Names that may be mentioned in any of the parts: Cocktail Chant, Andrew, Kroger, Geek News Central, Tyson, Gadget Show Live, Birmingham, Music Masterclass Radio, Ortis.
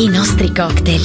I nostri cocktail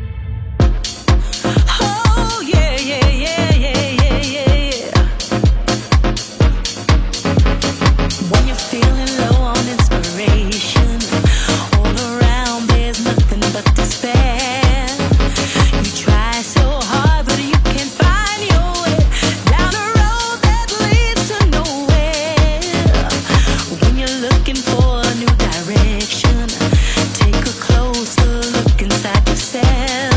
Looking for a new direction, take a closer look inside yourself.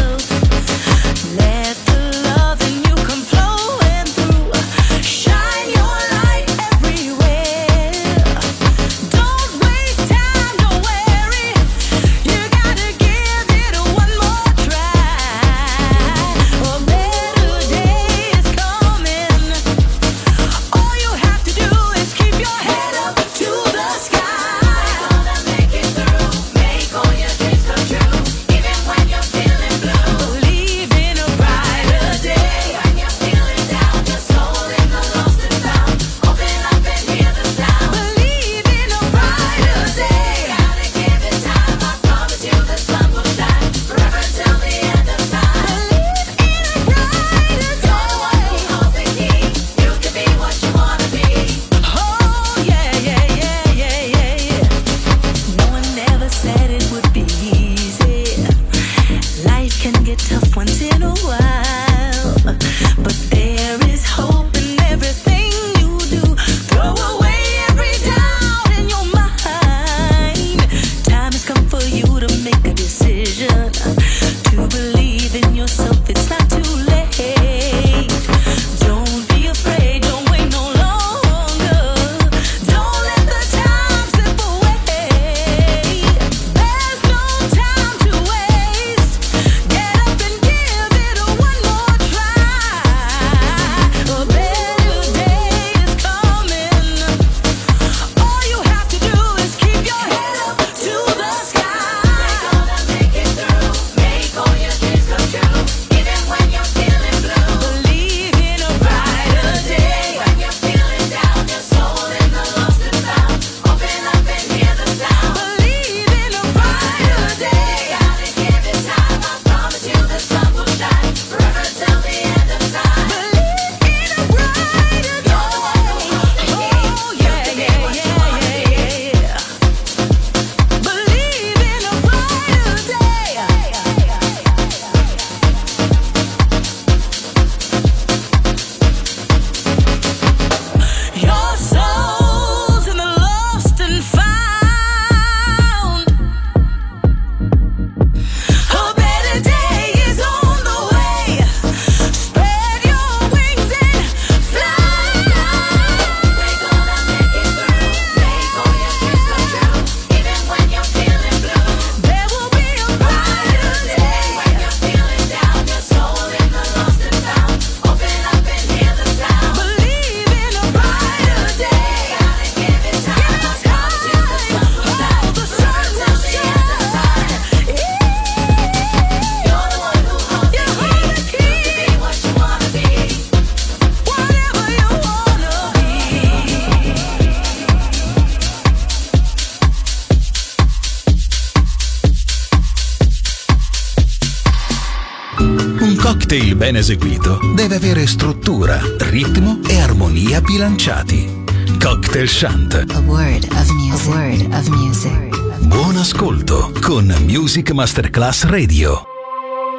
cocktail ben eseguito deve avere struttura, ritmo e armonia bilanciati. Cocktail Chant. A word of music. A word of music. Buon ascolto con Music Masterclass Radio.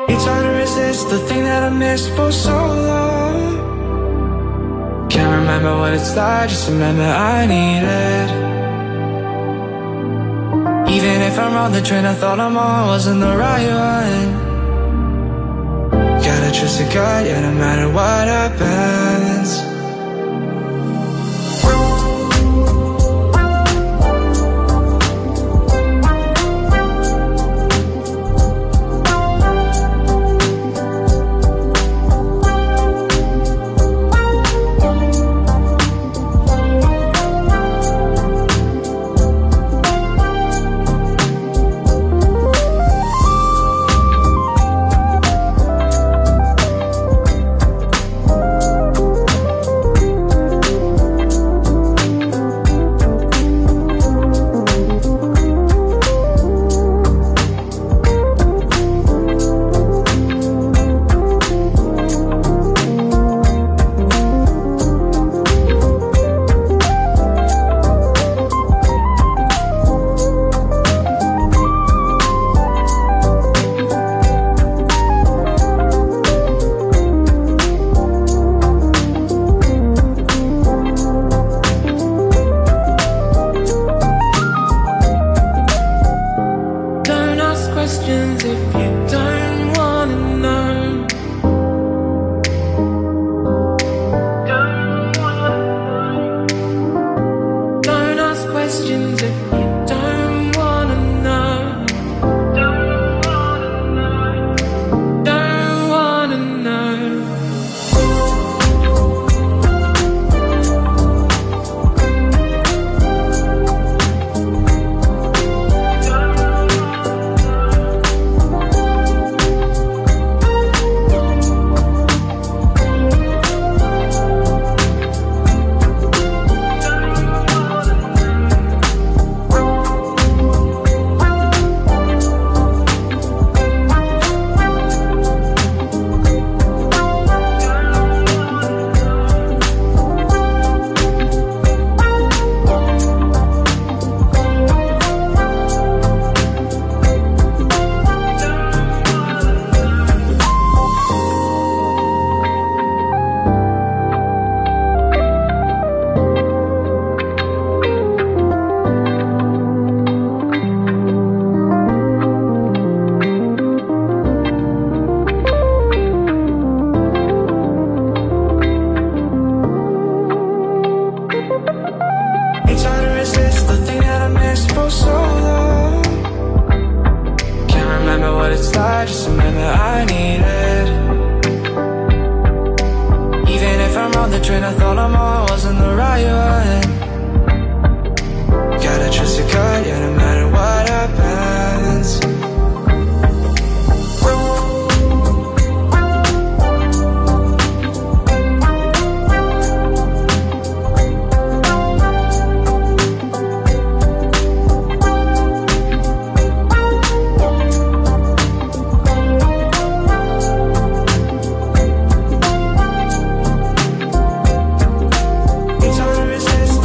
It's hard to resist the thing that I missed for so long. Can't remember what it's like, just remember I need it. Even if I'm on the train I thought I'm on wasn't the right one. Gotta trust a God, yeah, no matter what happens. It's hard to resist.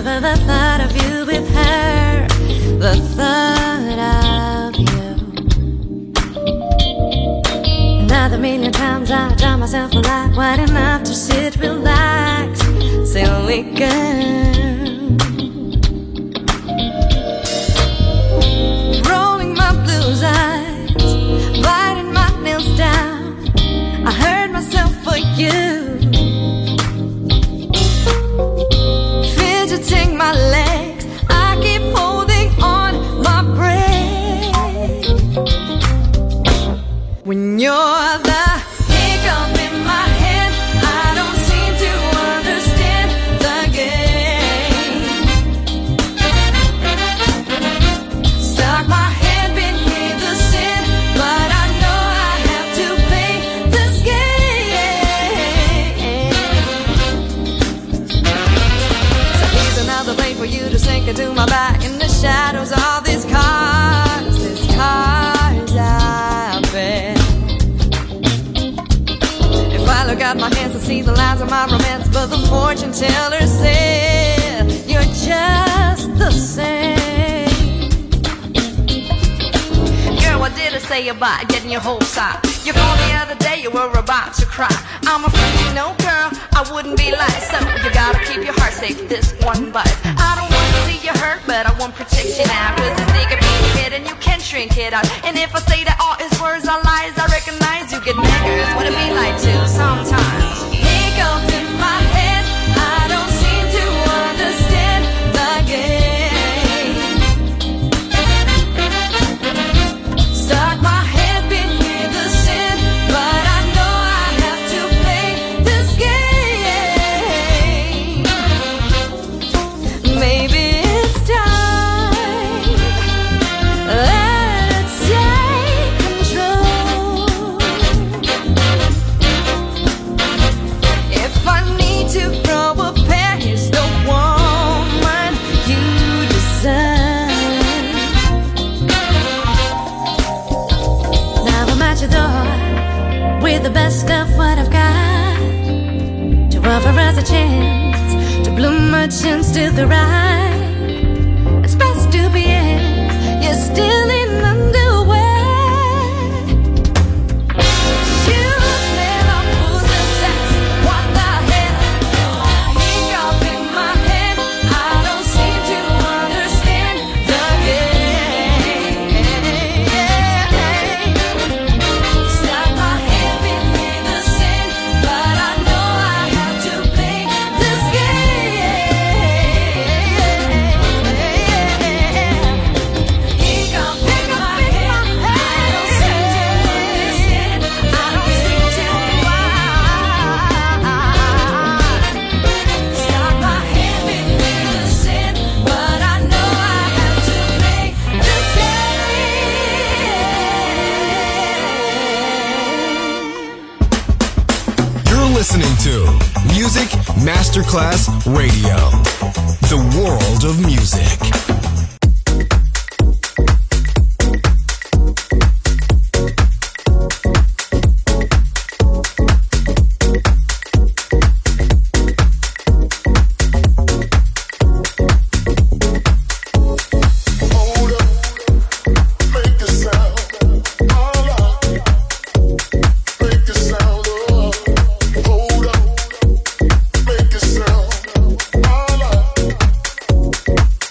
shiver the thought of you with her, the thought of you. Another million times I draw myself alive, wide enough to sit, relax, silly girl. Rolling my blues eyes, biting my nails down, I hurt myself for you. Fidgeting my legs, I keep holding on my breath. When you're the hiccup in my head, I don't seem to understand the game. Stuck my head beneath the sand, but I know I have to pay this game. So here's another way for you to sink into my back in the shadows of all these cars, these cars I've been. If I look at my hands and see the lines of my romance, but the fortune teller said you're just the same. Girl, what did I say about getting your hopes up? You called the other day, you were about to cry. I'm afraid you know, girl, I wouldn't be like. So you gotta keep your heart safe, this one bite. I don't wanna see you hurt, but I won't protect you now, 'cause it's nigga being hit and you can't shrink it out. And if I say that all is words are lies, I recognize you get mad, girl. It's what it be like too sometimes. Here goes in my head, I don't seem to understand the game. Stuck my head beneath the sand, but I know I have to play this game. Maybe it's time, let's take control. If I need to throw a pair, here's the woman you deserve. Now I'm at your door with the best of what I've got, to offer us a chance to bloom our chance to thrive. It's best to be in. You're still in underwear. You smell of booze and sex. What the hell? Hiccup in my head, I don't seem to understand the game. Stuck my head beneath the sand, but I know I have to play this game. Hiccup in my head, I don't seem to understand. I don't seem to why. Stuck my head beneath the sand, but I know I have to play this game. You're listening to Music Masterclass Radio, the world of music.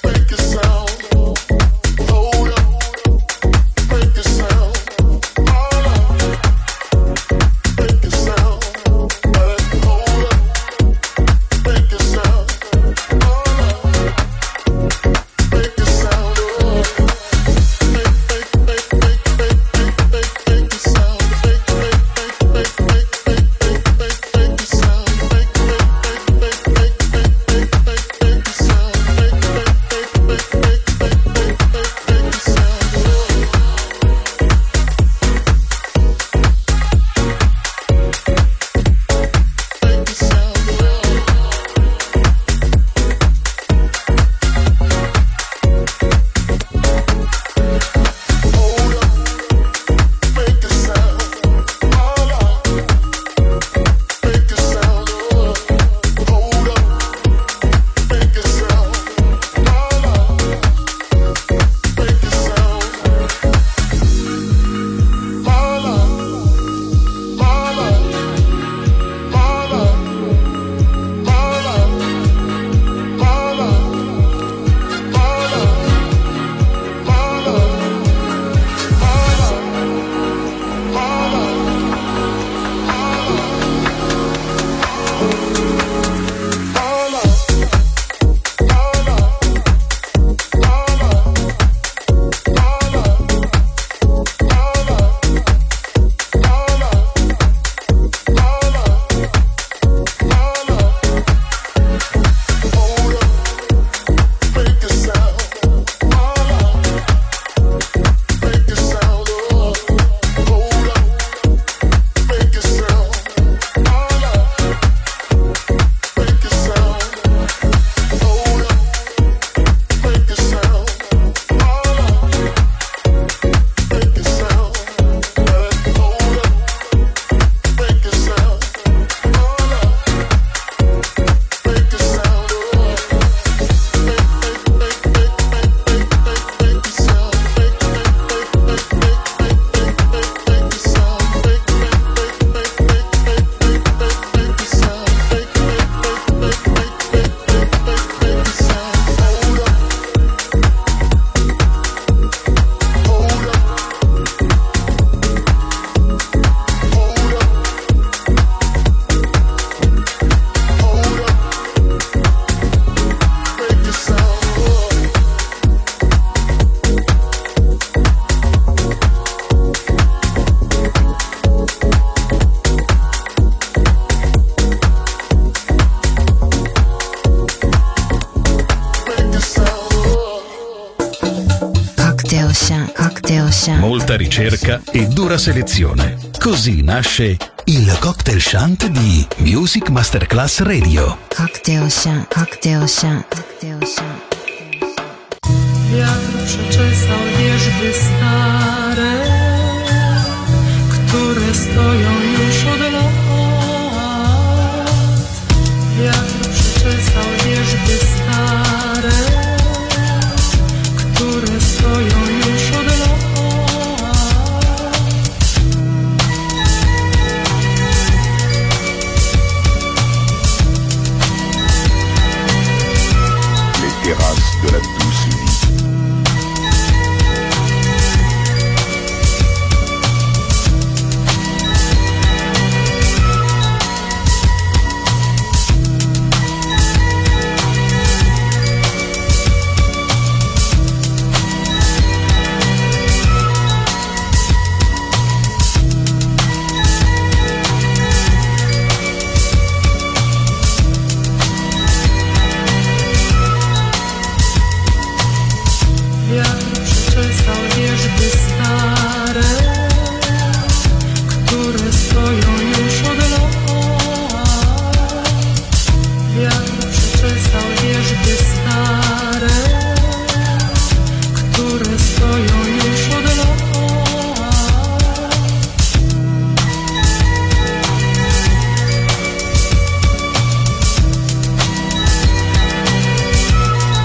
Make it sound. Cocktail Chant, Cocktail Chant. Molta ricerca e dura selezione. Così nasce il Cocktail Chant di Music Masterclass Radio. Cocktail Chant, Cocktail Chant, Cocktail Chant. Wiatr przeczesał wierzby stare, które stoją już od lat. Wiatr przeczesał wierzby stare, które stoją już od lat.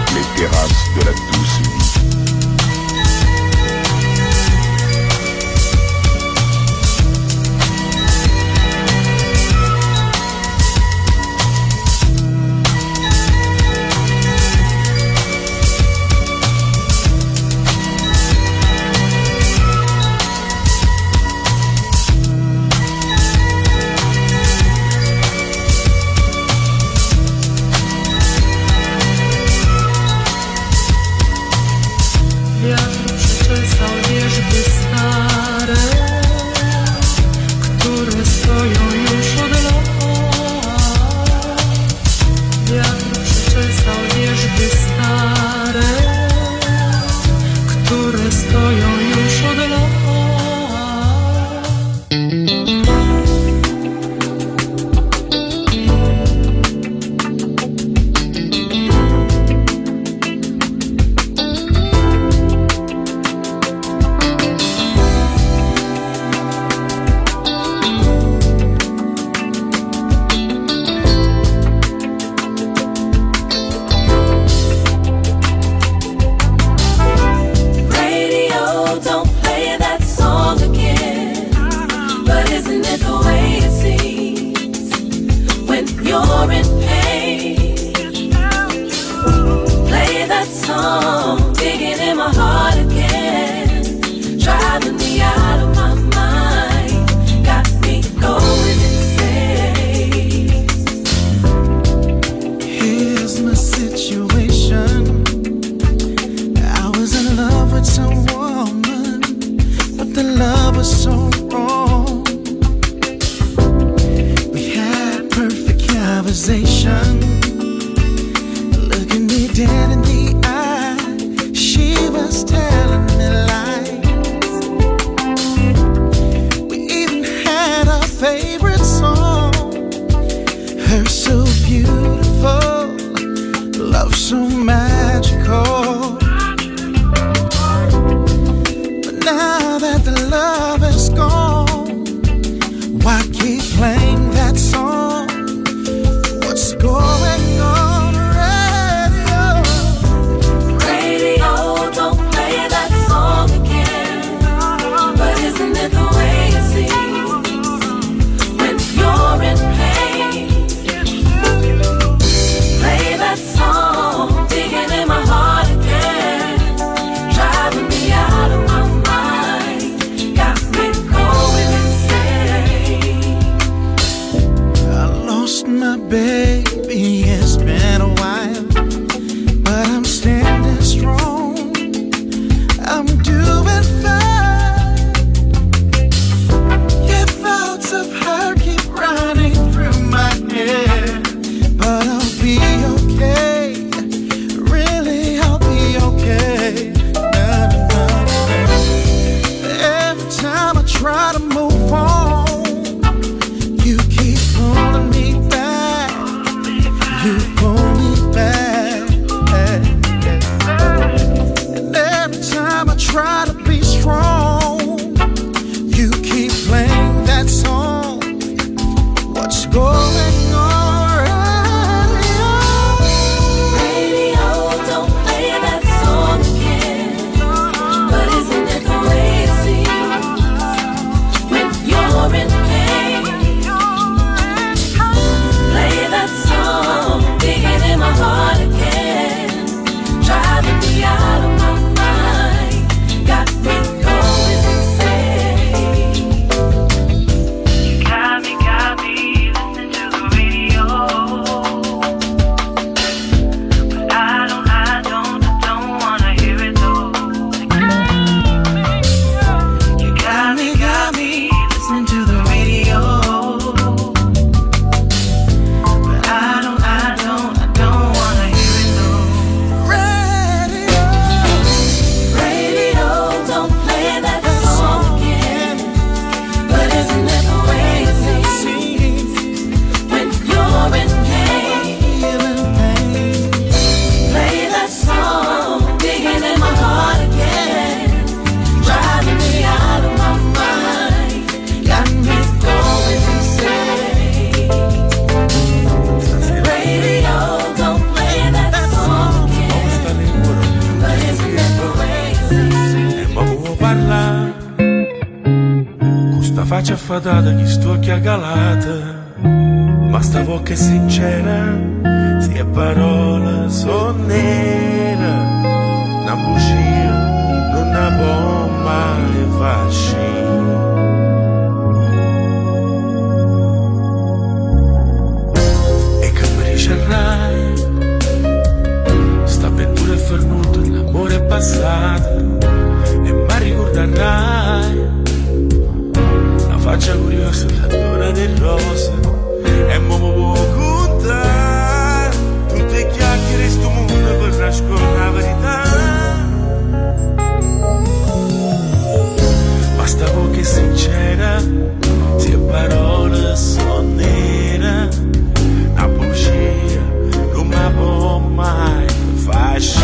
Les terrasses de la douce. Going on radio. Radio, don't play that. time I try to be strong, you keep playing that song. What's going on radio? Radio, don't play that song again. But isn't it the way it seems when you're in pain? Play that song, digging in my heart again, driving me out of my mind, got me going insane. You got me, listen to the radio. But I don't wanna hear it though. You got me, listen to the radio. But I don't wanna hear it though. Radio, don't play that song again. But isn't it the way it seems when you're in pain? Play that song, digging in my heart again, driving me out of my mind, got me going insane. Radio, don't play that song again. But isn't it the way it seems? E ma vuoi parlare con sta faccia affadata che sto chiacalata, ma sta bocca è sincera, se è parola son nera, una bugia non la può mai farci. E che mi ricerrai, sta avventura è fermuta, l'amore è passato, e mi ricorderai la faccia curiosa, la donna del rosa, e mi può contare tutte chiacchiere sto mondo per nascondere la verità. Ma sta bocca è sincera, se parole sono nera, la bugia non mi può mai farci.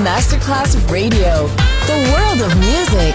Masterclass Radio, the world of music.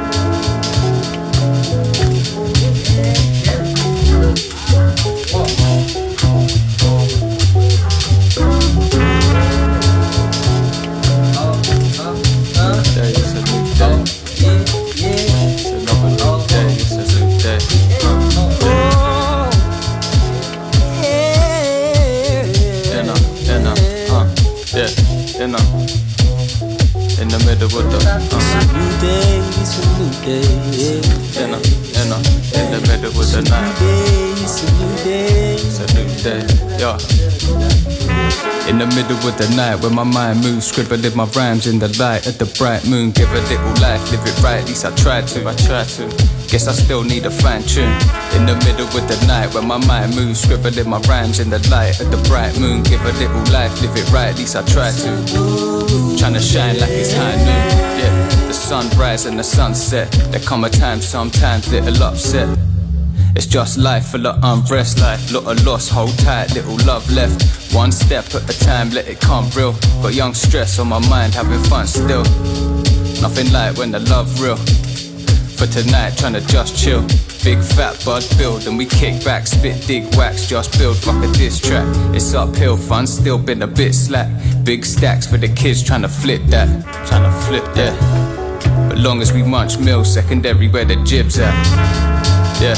In the middle of the night when my mind moves, scribbling my rhymes in the light of the bright moon. Give a little life, live it right, at least I try to. Guess I still need a fine tune. In the middle of the night when my mind moves, scribbling my rhymes in the light of the bright moon. Give a little life, live it right, at least I try to. trying to shine like it's high noon. Yeah, the sunrise and the sunset, there come a time sometimes little upset. It's just life full of unrest, life lot of loss, hold tight, little love left. One step at a time, let it come real. Got young stress on my mind, having fun still. Nothing like when the love real. For tonight, tryna just chill. Big fat bud build and we kick back, spit dig wax, just build, fuck a diss track. It's uphill, fun still been a bit slack. Big stacks for the kids tryna flip that. But long as we munch meals, secondary where the jib's at. Yeah.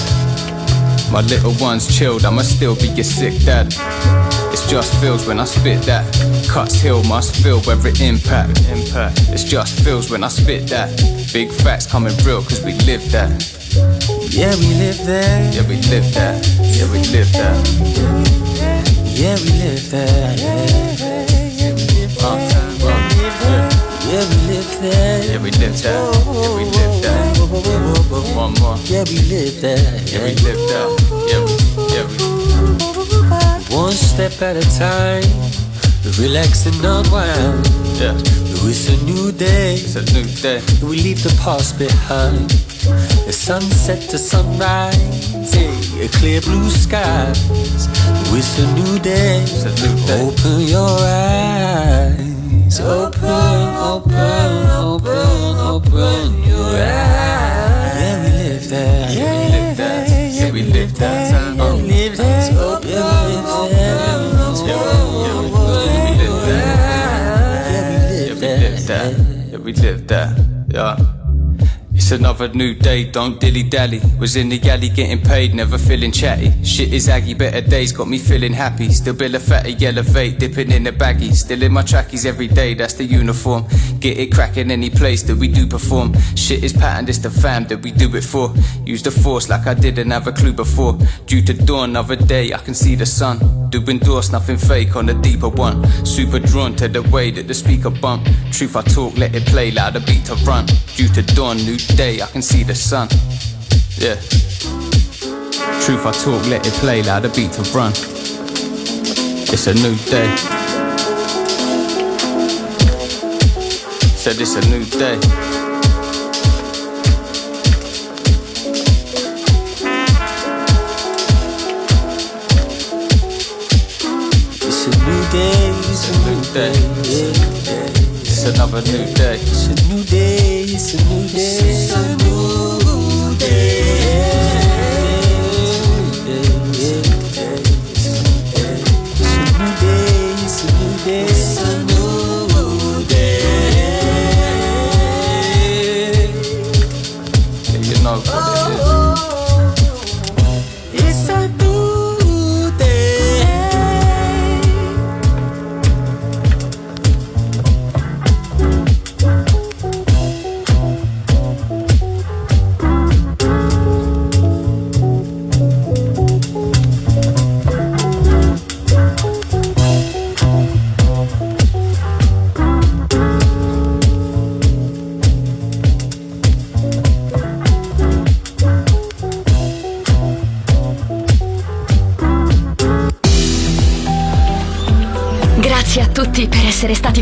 My little one's chilled, I must still be your sick dad. It's just feels when I spit that. Cuts heal, must feel where it impact. It's just feels when I spit that. Big facts coming real, cause we live that. Yeah, we live that. Yeah, we live that. Yeah, we live that. Yeah, we live that. Yeah, we live that. Yeah, we live that. Yeah, we live that. Yeah, we live that. One more. Yeah, we live that. Yeah, we live that. Yeah, we. One step at a time. Relax and unwind. Yeah. It's a new day. It's a new day. We leave the past behind. The sunset to sunrise. Hey, a clear blue sky. It's a new day. It's a new day. Open your eyes. Open your eyes. Yeah, we live that. It's another new day, don't dilly-dally. Was in the galley getting paid, never feeling chatty. Shit is aggy, better days got me feeling happy. Still bill a fatty, elevate, dipping in the baggy. Still in my trackies every day, that's the uniform. Get it cracking any place that we do perform. Shit is patterned, it's the fam that we do it for. Use the force like I didn't have a clue before. Due to dawn, another day, I can see the sun. Do endorse, nothing fake on the deeper one. Super drawn to the way that the speaker bump. Truth I talk, let it play, loud the beat to run. Due to dawn, new day, I can see the sun. Yeah. Truth I talk, let it play, loud the beat to run. It's a new day. Said it's a new day. It's a new day. It's a new day. It's another new day. It's a new day. It's a new day. It's a new day. It's a new day. It's a new day. It's a new day. You know what it is. It's a new day. Per essere stati